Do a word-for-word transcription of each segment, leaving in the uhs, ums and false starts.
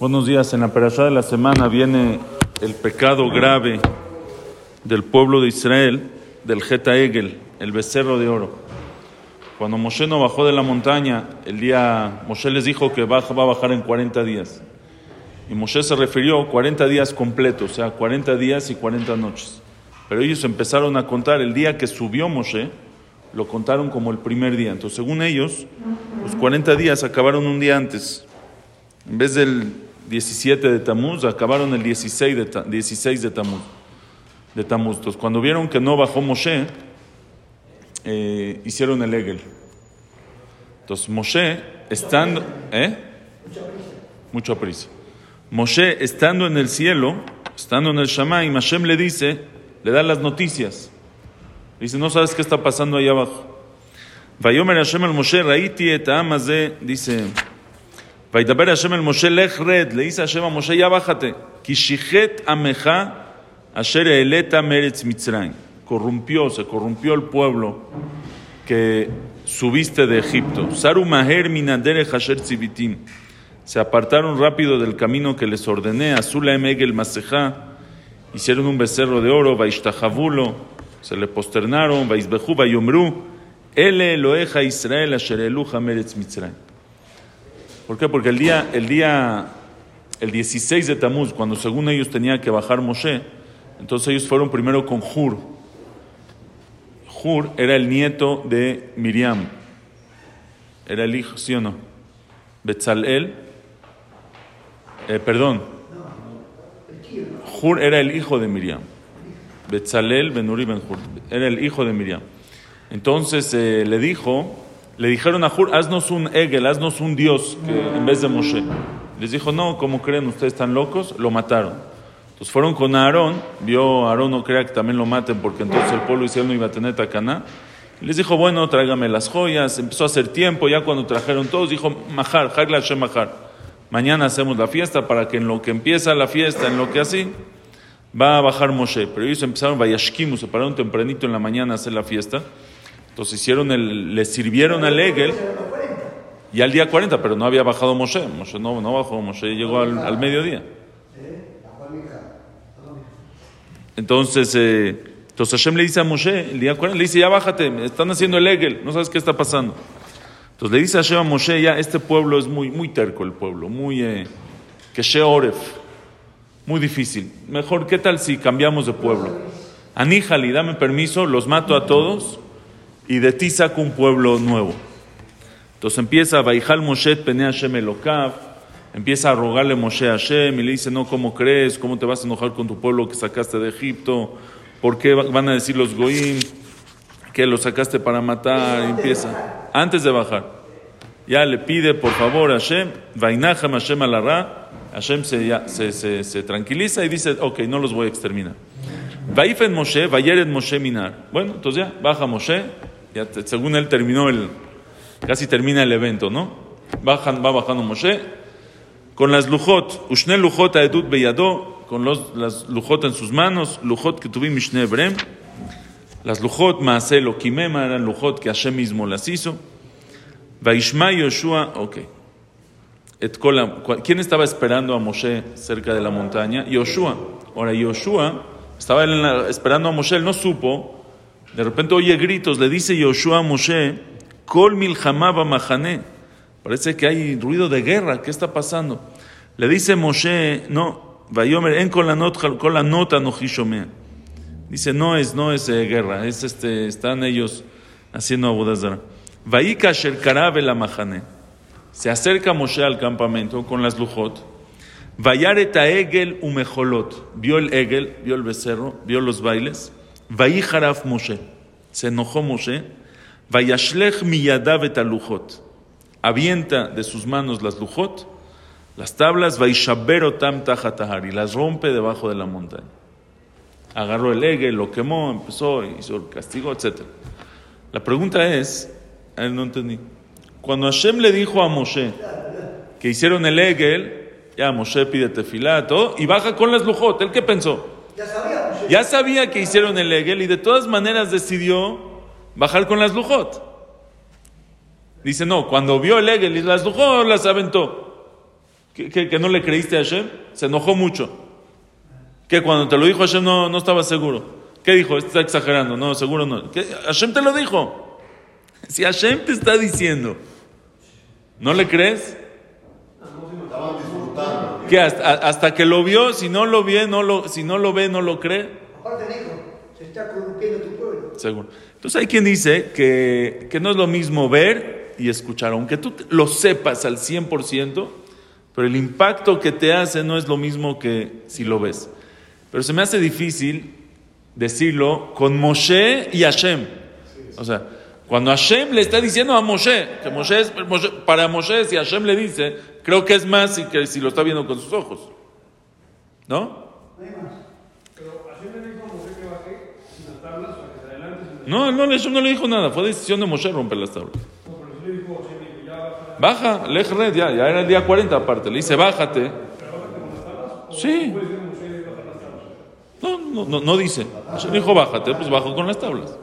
Buenos días. En la perashá de la semana viene el pecado grave del pueblo de Israel, del Jeta Egel, el becerro de oro. Cuando Moshe no bajó de la montaña, el día Moshe les dijo que va a bajar en cuarenta días. Y Moshe se refirió cuarenta días completos, o sea, cuarenta días y cuarenta noches. Pero ellos empezaron a contar el día que subió Moshe, lo contaron como el primer día. Entonces, según ellos, los cuarenta días acabaron un día antes. En vez del diecisiete de Tamuz, acabaron el dieciséis de, dieciséis de Tamuz. De Tamuz. Entonces, cuando vieron que no bajó Moshe, eh, hicieron el Egel. Entonces, Moshe, estando... ¿Eh? Mucha prisa. Moshe, estando en el cielo, estando en el Shammah, y Hashem le dice, le da las noticias. Le dice, no sabes qué está pasando ahí abajo. Vayomer Hashem el Moshe, raiti et amaze, dice... Vaidaber Hashem el Moshe lech red, le dice Hashem a Moshe, ya bájate. Kishijet ameja asher eleta meretz mitzrayim. Corrompió, se corrompió el pueblo que subiste de Egipto. Saru maher minaderech asher tzibitim. Se apartaron rápido del camino que les ordené. Azula emegel masejá. Hicieron un becerro de oro. Vaishtajavulo. Se le posternaron. Vaizbejú vayomru. Ele eloheja Israel asher eluja meretz mitzrayim. ¿Por qué? Porque el día, el día, el dieciséis de Tamuz, cuando según ellos tenía que bajar Moshe, entonces ellos fueron primero con Hur. Hur era el nieto de Miriam. Era el hijo, ¿sí o no? Betzalel. Eh, perdón. Hur era el hijo de Miriam. Betzalel, Benuri, Ben-Hur. Era el hijo de Miriam. Entonces eh, le dijo... Le dijeron a Hur, haznos un Egel, haznos un Dios que, en vez de Moshe. Les dijo, no, ¿cómo creen? Ustedes están locos. Lo mataron. Entonces fueron con Aarón. Vio a Aarón, no crea que también lo maten, porque entonces el pueblo de Israel no iba a tener tacaná. Les dijo, bueno, tráigame las joyas. Empezó a hacer tiempo. Ya cuando trajeron todos, dijo, majar, hagla Hashem majar. Mañana hacemos la fiesta para que en lo que empieza la fiesta, en lo que así, va a bajar Moshe. Pero ellos empezaron, vayashkimu, se pararon tempranito en la mañana a hacer la fiesta. Entonces hicieron el, le sirvieron al Egel y al día cuarenta, pero no había bajado Moshe. Moshe no, no bajó, Moshe llegó al, al mediodía. Entonces, eh, entonces Hashem le dice a Moshe, el día cuarenta, le dice, ya bájate, están haciendo el Egel, no sabes qué está pasando. Entonces le dice a Hashem a Moshe, ya este pueblo es muy, muy terco el pueblo, muy eh, keshe oref, muy difícil. Mejor, ¿qué tal si cambiamos de pueblo? Aníjali, dame permiso, los mato a todos. Y de ti saco un pueblo nuevo. Entonces empieza Vaijal Moshe Pene Hashem Elokav, empieza a rogarle Moshe a Hashem y le dice, no, ¿cómo crees? ¿Cómo te vas a enojar con tu pueblo que sacaste de Egipto? ¿Por qué van a decir los Goim que lo sacaste para matar? Antes empieza, antes de bajar. Ya le pide, por favor, a Hashem, Vainajam Hashem Alará, Hashem se, ya, se, se, se tranquiliza y dice, ok, no los voy a exterminar. Vaifen Moshe, Vayeret Moshe Minar. Bueno, entonces ya, baja Moshe. Ya, según él terminó el casi termina el evento, ¿no? Bajan, va bajando Moshe con las luchot, ushne luchot aedut beyado, con los, las luchot en sus manos, luchot que tuvim mishne brem, las luchot maaseh lo kimema, eran luchot que Hashem mismo las hizo. Vaishma Yoshua, ok. Et kolam, ¿quién estaba esperando a Moshe cerca de la montaña? Yoshua. Ahora Yoshua estaba la, esperando a Moshe, él no supo. De repente oye gritos, le dice Yoshua a Moshe, Kol milchamá b'machané. Parece que hay ruido de guerra, ¿qué está pasando? Le dice Moshe, no, vayomer en kol hanot anochi shomea. Dice, no es, no es eh, guerra, es este, están ellos haciendo avodá zará. Vayika asher kara b'lamachané. Se acerca Moshe al campamento con las lujot. Vayaret ha'egel umecholot. Vio el egel, vio el becerro, vio los bailes. Vayi jaraf Moshe, se enojó Moshe, vayashlech miyadav et aluchot, avienta de sus manos las luchot, las tablas, vayishaber otam tajatahar, y las rompe debajo de la montaña. Agarró el egel, lo quemó, empezó, hizo el castigo, etcétera. La pregunta es, él no entendí, cuando Hashem le dijo a Moshe que hicieron el egel, ya Moshe pide tefilato y baja con las luchot, ¿él qué pensó? Ya sabía. Ya sabía que hicieron el Egel y de todas maneras decidió bajar con las lujot. Dice, no, cuando vio el Egel y las lujot, las aventó. ¿Qué, qué, que no le creíste a Hashem? Se enojó mucho. Que cuando te lo dijo Hashem no, no estaba seguro. ¿Qué dijo? Está exagerando. No, seguro no. ¿Qué? Hashem te lo dijo. Si Hashem te está diciendo, ¿no le crees? Que hasta, hasta que lo vio, si no lo ve, no lo, si no lo ve, no lo cree. Aparte dijo, se está corrompiendo tu pueblo. Seguro. Entonces hay quien dice que, que no es lo mismo ver y escuchar, aunque tú lo sepas al cien por ciento, pero el impacto que te hace no es lo mismo que si lo ves. Pero se me hace difícil decirlo con Moshe y Hashem. O sea, cuando Hashem le está diciendo a Moshe, que Moshe es, Moshe, para Moshe, si Hashem le dice, creo que es más y que si lo está viendo con sus ojos. ¿No? No hay más. Pero Hashem le dijo a Moshe que baje las tablas para que se adelante. No, no, Hashem no le dijo nada. Fue decisión de Moshe romper las tablas. No, pero sí le dijo a Hashem, dijo, ya baja. Baja, lej red, ya, ya era el día cuarenta aparte. Le dice, bájate. ¿Pero bájate con las tablas? ¿O sí. Puede decir Moshe de bajar las tablas? No, no, no, no dice. Hashem dijo, bájate, pues bajo con las tablas.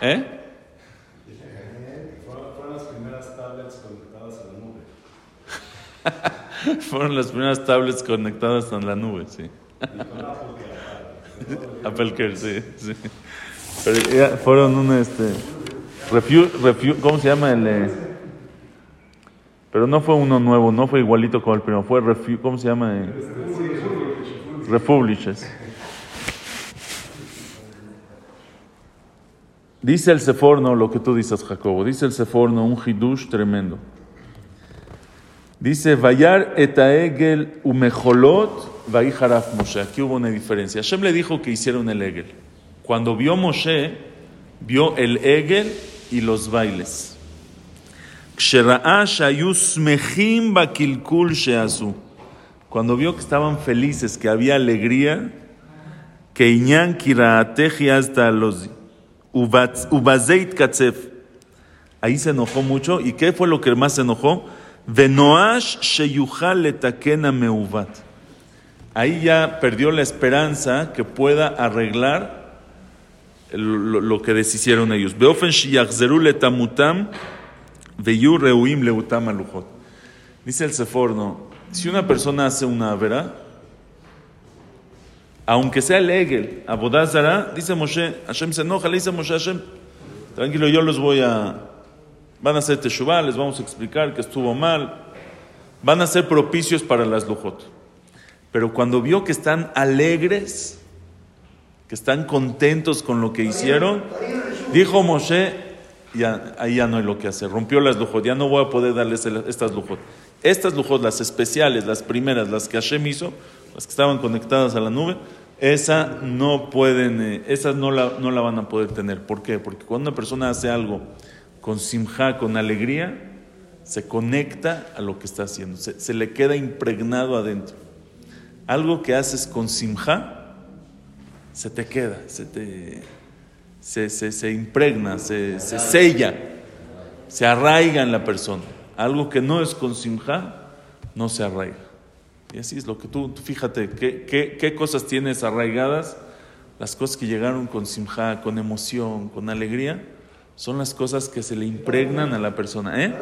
¿Eh? Fueron las primeras tablets conectadas a la nube, sí. Apple Care, sí, sí. Pero ya fueron un este refu, refu, ¿cómo se llama el? Eh? Pero no fue uno nuevo, no fue igualito como el primero, fue refu, ¿cómo se llama? Eh? Republishes. Dice el Seforno lo que tú dices, Jacobo. Dice el Seforno un hidush tremendo. Dice, Vayar eta Egel umejolot vaijaraf Moshe. Aquí hubo una diferencia. Hashem le dijo que hicieron el Egel. Cuando vio Moshe, vio el Egel y los bailes. Cuando vio que estaban felices, que había alegría, que iñan kiraateji hasta los ubazeit katzef. Ahí se enojó mucho. ¿Y qué fue lo que más se enojó? Ahí ya perdió la esperanza que pueda arreglar lo, lo que deshicieron ellos. Dice el Seforno, si una persona hace una avera, aunque sea el Egel, avodá zará, dice Moshe, Hashem se enoja, le dice Moshe, Hashem, tranquilo, yo los voy a... Van a hacer teshuvá, les vamos a explicar que estuvo mal. Van a ser propicios para las luchot. Pero cuando vio que están alegres, que están contentos con lo que hicieron, dijo Moshe, ya, ahí ya no hay lo que hacer. Rompió las luchot, ya no voy a poder darles el, estas luchot. Estas luchot, las especiales, las primeras, las que Hashem hizo, las que estaban conectadas a la nube, esa no pueden, eh, esas no la, no la van a poder tener. ¿Por qué? Porque cuando una persona hace algo con simjá, con alegría, se conecta a lo que está haciendo, se, se le queda impregnado adentro. Algo que haces con simjá, se te queda, se te se, se, se impregna, se, se sella, se arraiga en la persona. Algo que no es con simjá, no se arraiga. Y así es lo que tú, tú fíjate, ¿qué, qué, qué cosas tienes arraigadas? Las cosas que llegaron con simjá, con emoción, con alegría, son las cosas que se le impregnan a la persona. ¿Eh?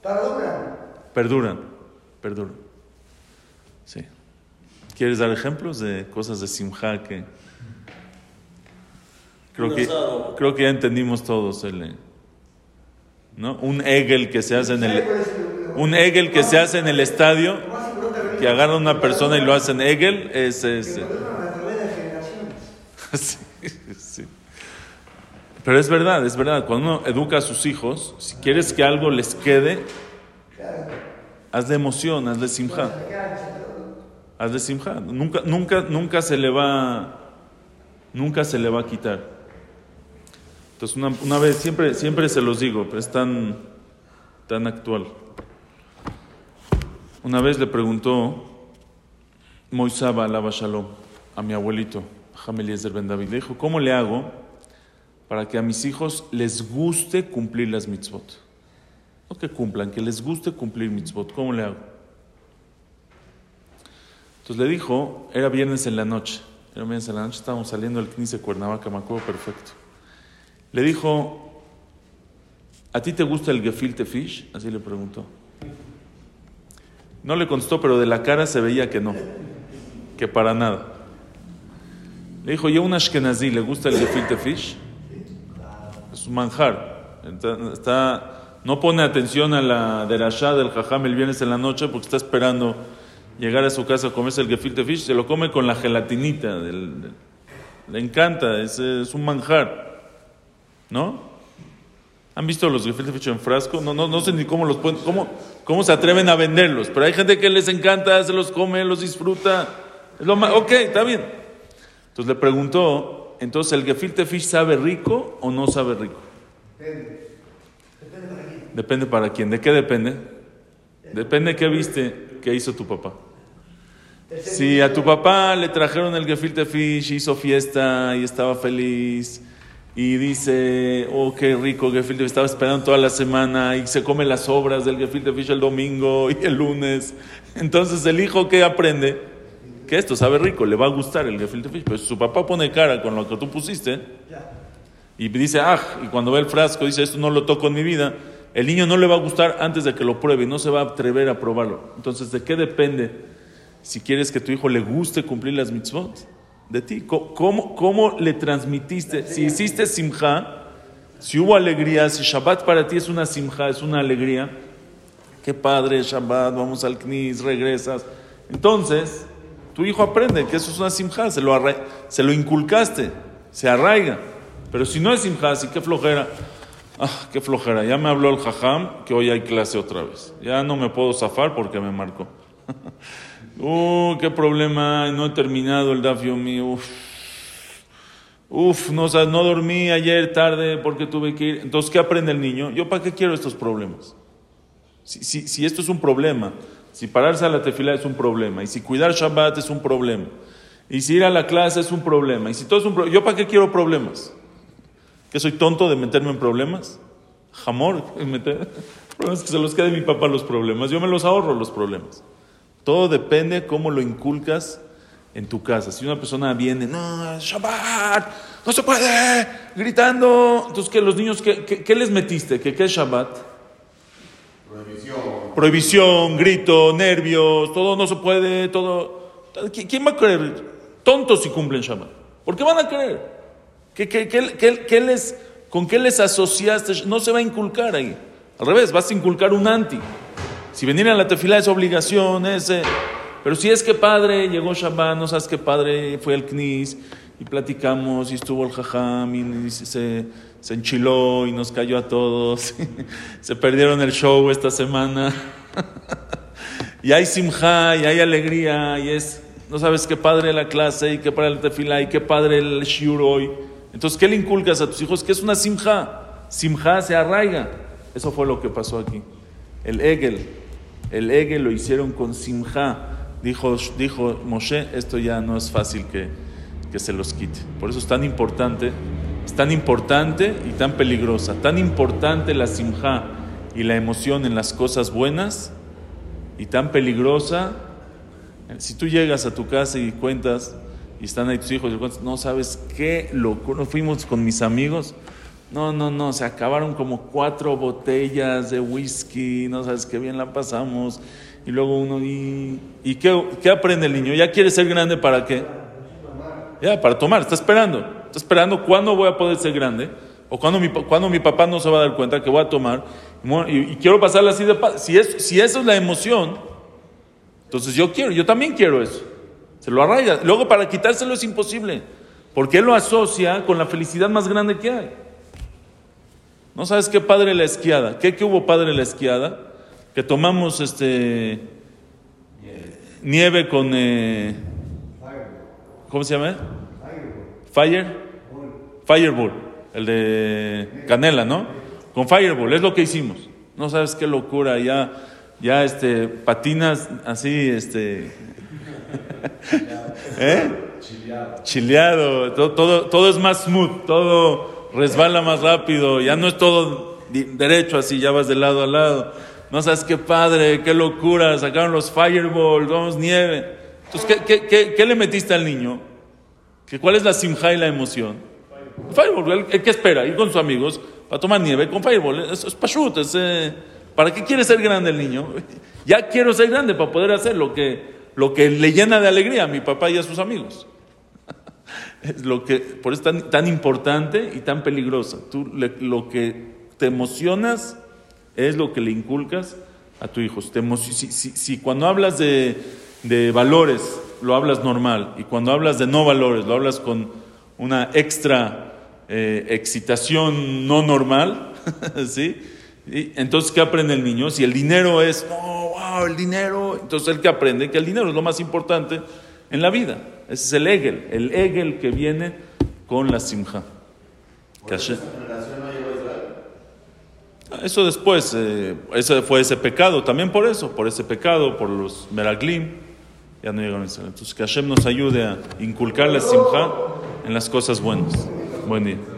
Perduran. Perduran. Perduran. Sí. ¿Quieres dar ejemplos de cosas de simjá que... Creo que, creo que ya entendimos todos. El, ¿no? Un egel que se hace en el... Un egel que se hace en el estadio, que agarra a una persona y lo hacen egel, es... es sí, sí. Pero es verdad, es verdad. Cuando uno educa a sus hijos, si quieres que algo les quede, hazle emoción, hazle simjá. Hazle simjá. Nunca, nunca, nunca se le va, nunca se le va a quitar. Entonces, una, una vez, siempre, siempre se los digo, pero es tan, tan actual. Una vez le preguntó Moisa ba'al ava shalom a mi abuelito, Jam Eliezer Ben David. Le dijo, ¿cómo le hago para que a mis hijos les guste cumplir las mitzvot? No que cumplan, que les guste cumplir mitzvot. ¿Cómo le hago? Entonces le dijo, era viernes en la noche, era viernes en la noche, estábamos saliendo del Knis de Cuernavaca, me acuerdo perfecto. Le dijo, ¿a ti te gusta el gefilte fish? Así le preguntó. No le contestó, pero de la cara se veía que no, que para nada. Le dijo, ¿y a un ashkenazí le gusta el gefilte fish? Es un manjar. Está, está, no pone atención a la derashá del jajam el viernes en la noche porque está esperando llegar a su casa a comerse el gefilte fish. Se lo come con la gelatinita. Del, del, le encanta, es, es un manjar, ¿no? ¿Han visto los gefilte fish en frasco? No, no, no sé ni cómo los pueden, cómo, cómo se atreven a venderlos. Pero hay gente que les encanta, se los come, los disfruta. Es lo más, ok, está bien. Entonces le preguntó, entonces, ¿el gefilte fish sabe rico o no sabe rico? Depende. Depende para quién. Depende para quién. ¿De qué depende? Depende de qué viste, qué hizo tu papá. Si a tu papá le trajeron el gefilte fish, hizo fiesta y estaba feliz y dice, oh, qué rico gefilte fish, estaba esperando toda la semana y se come las sobras del gefilte fish el domingo y el lunes, entonces el hijo que aprende que esto sabe rico, le va a gustar el gefilte fish, pero si su papá pone cara con lo que tú pusiste y dice, ah, y cuando ve el frasco dice, esto no lo toco en mi vida, el niño no le va a gustar antes de que lo pruebe, no se va a atrever a probarlo. Entonces, ¿de qué depende? Si quieres que tu hijo le guste cumplir las mitzvot, de ti. ¿Cómo, cómo le transmitiste? Si hiciste simjá, si hubo alegría, si Shabbat para ti es una simjá, es una alegría. Qué padre, Shabbat, vamos al Knis, regresas. Entonces, tu hijo aprende que eso es una simjá, se lo, arra- se lo inculcaste, se arraiga. Pero si no es simjá, si qué flojera. Ah, qué flojera. Ya me habló el jajam que hoy hay clase otra vez. Ya no me puedo zafar porque me marcó. Uh, qué problema, no he terminado el Daf yomi, uf, uf no, o sea, no dormí ayer tarde porque tuve que ir. Entonces, ¿qué aprende el niño? ¿Yo para qué quiero estos problemas? Si, si, si esto es un problema, si pararse a la tefilá es un problema, y si cuidar Shabbat es un problema, y si ir a la clase es un problema, y si todo es un problema, ¿yo para qué quiero problemas? ¿Que soy tonto de meterme en problemas? Jamor, meter problemas que se los quede mi papá los problemas, yo me los ahorro los problemas. Todo depende cómo lo inculcas en tu casa. Si una persona viene, no, Shabbat, no se puede, gritando. Entonces, ¿qué los niños, qué, qué, qué les metiste? ¿Qué, qué es Shabbat? Prohibición. Prohibición, grito, nervios, todo no se puede, todo. ¿Quién va a creer? Tontos si cumplen Shabbat. ¿Por qué van a creer? ¿Qué, qué, qué, qué, qué les, ¿Con qué les asociaste? No se va a inculcar ahí. Al revés, vas a inculcar un anti. Si venir a la tefilá es obligación, ese. Pero si es que padre, llegó Shabbat, no sabes que padre, fue al Knis y platicamos y estuvo el jajam y se, se enchiló y nos cayó a todos. Se perdieron el show esta semana. Y hay simjá y hay alegría y es, no sabes qué padre la clase y qué padre la tefilá y qué padre el shiur hoy. Entonces, ¿qué le inculcas a tus hijos? ¿Qué es una simjá? Simjá se arraiga. Eso fue lo que pasó aquí. El Egel. El Egel lo hicieron con simjá. Dijo, dijo Moshe, esto ya no es fácil que, que se los quite. Por eso es tan importante, es tan importante y tan peligrosa. Tan importante la simjá y la emoción en las cosas buenas y tan peligrosa. Si tú llegas a tu casa y cuentas, y están ahí tus hijos, y cuentas, no sabes qué locura, fuimos con mis amigos. No, no, no, se acabaron como cuatro botellas de whisky, no sabes qué bien la pasamos. Y luego uno, ¿y, y qué, qué aprende el niño? ¿Ya quiere ser grande para qué? Ya, para tomar, está esperando. Está esperando cuándo voy a poder ser grande, o cuándo mi, cuándo mi papá no se va a dar cuenta que voy a tomar. Y, y quiero pasarla así de paz. Si, es, si eso es la emoción, entonces yo quiero, yo también quiero eso. Se lo arraiga. Luego para quitárselo es imposible, porque él lo asocia con la felicidad más grande que hay. ¿No sabes qué padre la esquiada? ¿Qué, qué hubo padre la esquiada? Que tomamos este nieve, nieve con... Eh, ¿Cómo se llama? Fireball. Fire? Fireball. El de canela, ¿no? Con Fireball, es lo que hicimos. No sabes qué locura, ya, ya este, patinas así, este... ¿Eh? Chileado. Chileado. Todo, todo, todo es más smooth, todo... resbala más rápido, ya no es todo derecho así, ya vas de lado a lado. No sabes qué padre, qué locura, sacaron los fireballs, vamos nieve. Entonces, ¿qué, qué, qué, qué le metiste al niño? ¿Que cuál es la simjá y la emoción? Fireball, el, el que espera ir con sus amigos para tomar nieve con fireball, es, es pashut, es eh, ¿Para qué quiere ser grande el niño? Ya quiero ser grande para poder hacer lo que, lo que le llena de alegría a mi papá y a sus amigos. Es lo que, por eso es tan, tan importante y tan peligrosa. Tú le, lo que te emocionas es lo que le inculcas a tu hijo. Te emoc- si, si, si cuando hablas de, de valores, lo hablas normal, y cuando hablas de no valores, lo hablas con una extra eh, excitación no normal, ¿sí? Y entonces, ¿qué aprende el niño? Si el dinero es, oh, wow, el dinero, entonces él que aprende que el dinero es lo más importante en la vida. Ese es el Egel, el Egel que viene con la simjá. Eso después, eh, eso fue ese pecado, también por eso, por ese pecado, por los Meraglim, ya no llegaron a Israel. Entonces, que Hashem nos ayude a inculcar la simjá en las cosas buenas. Buen día.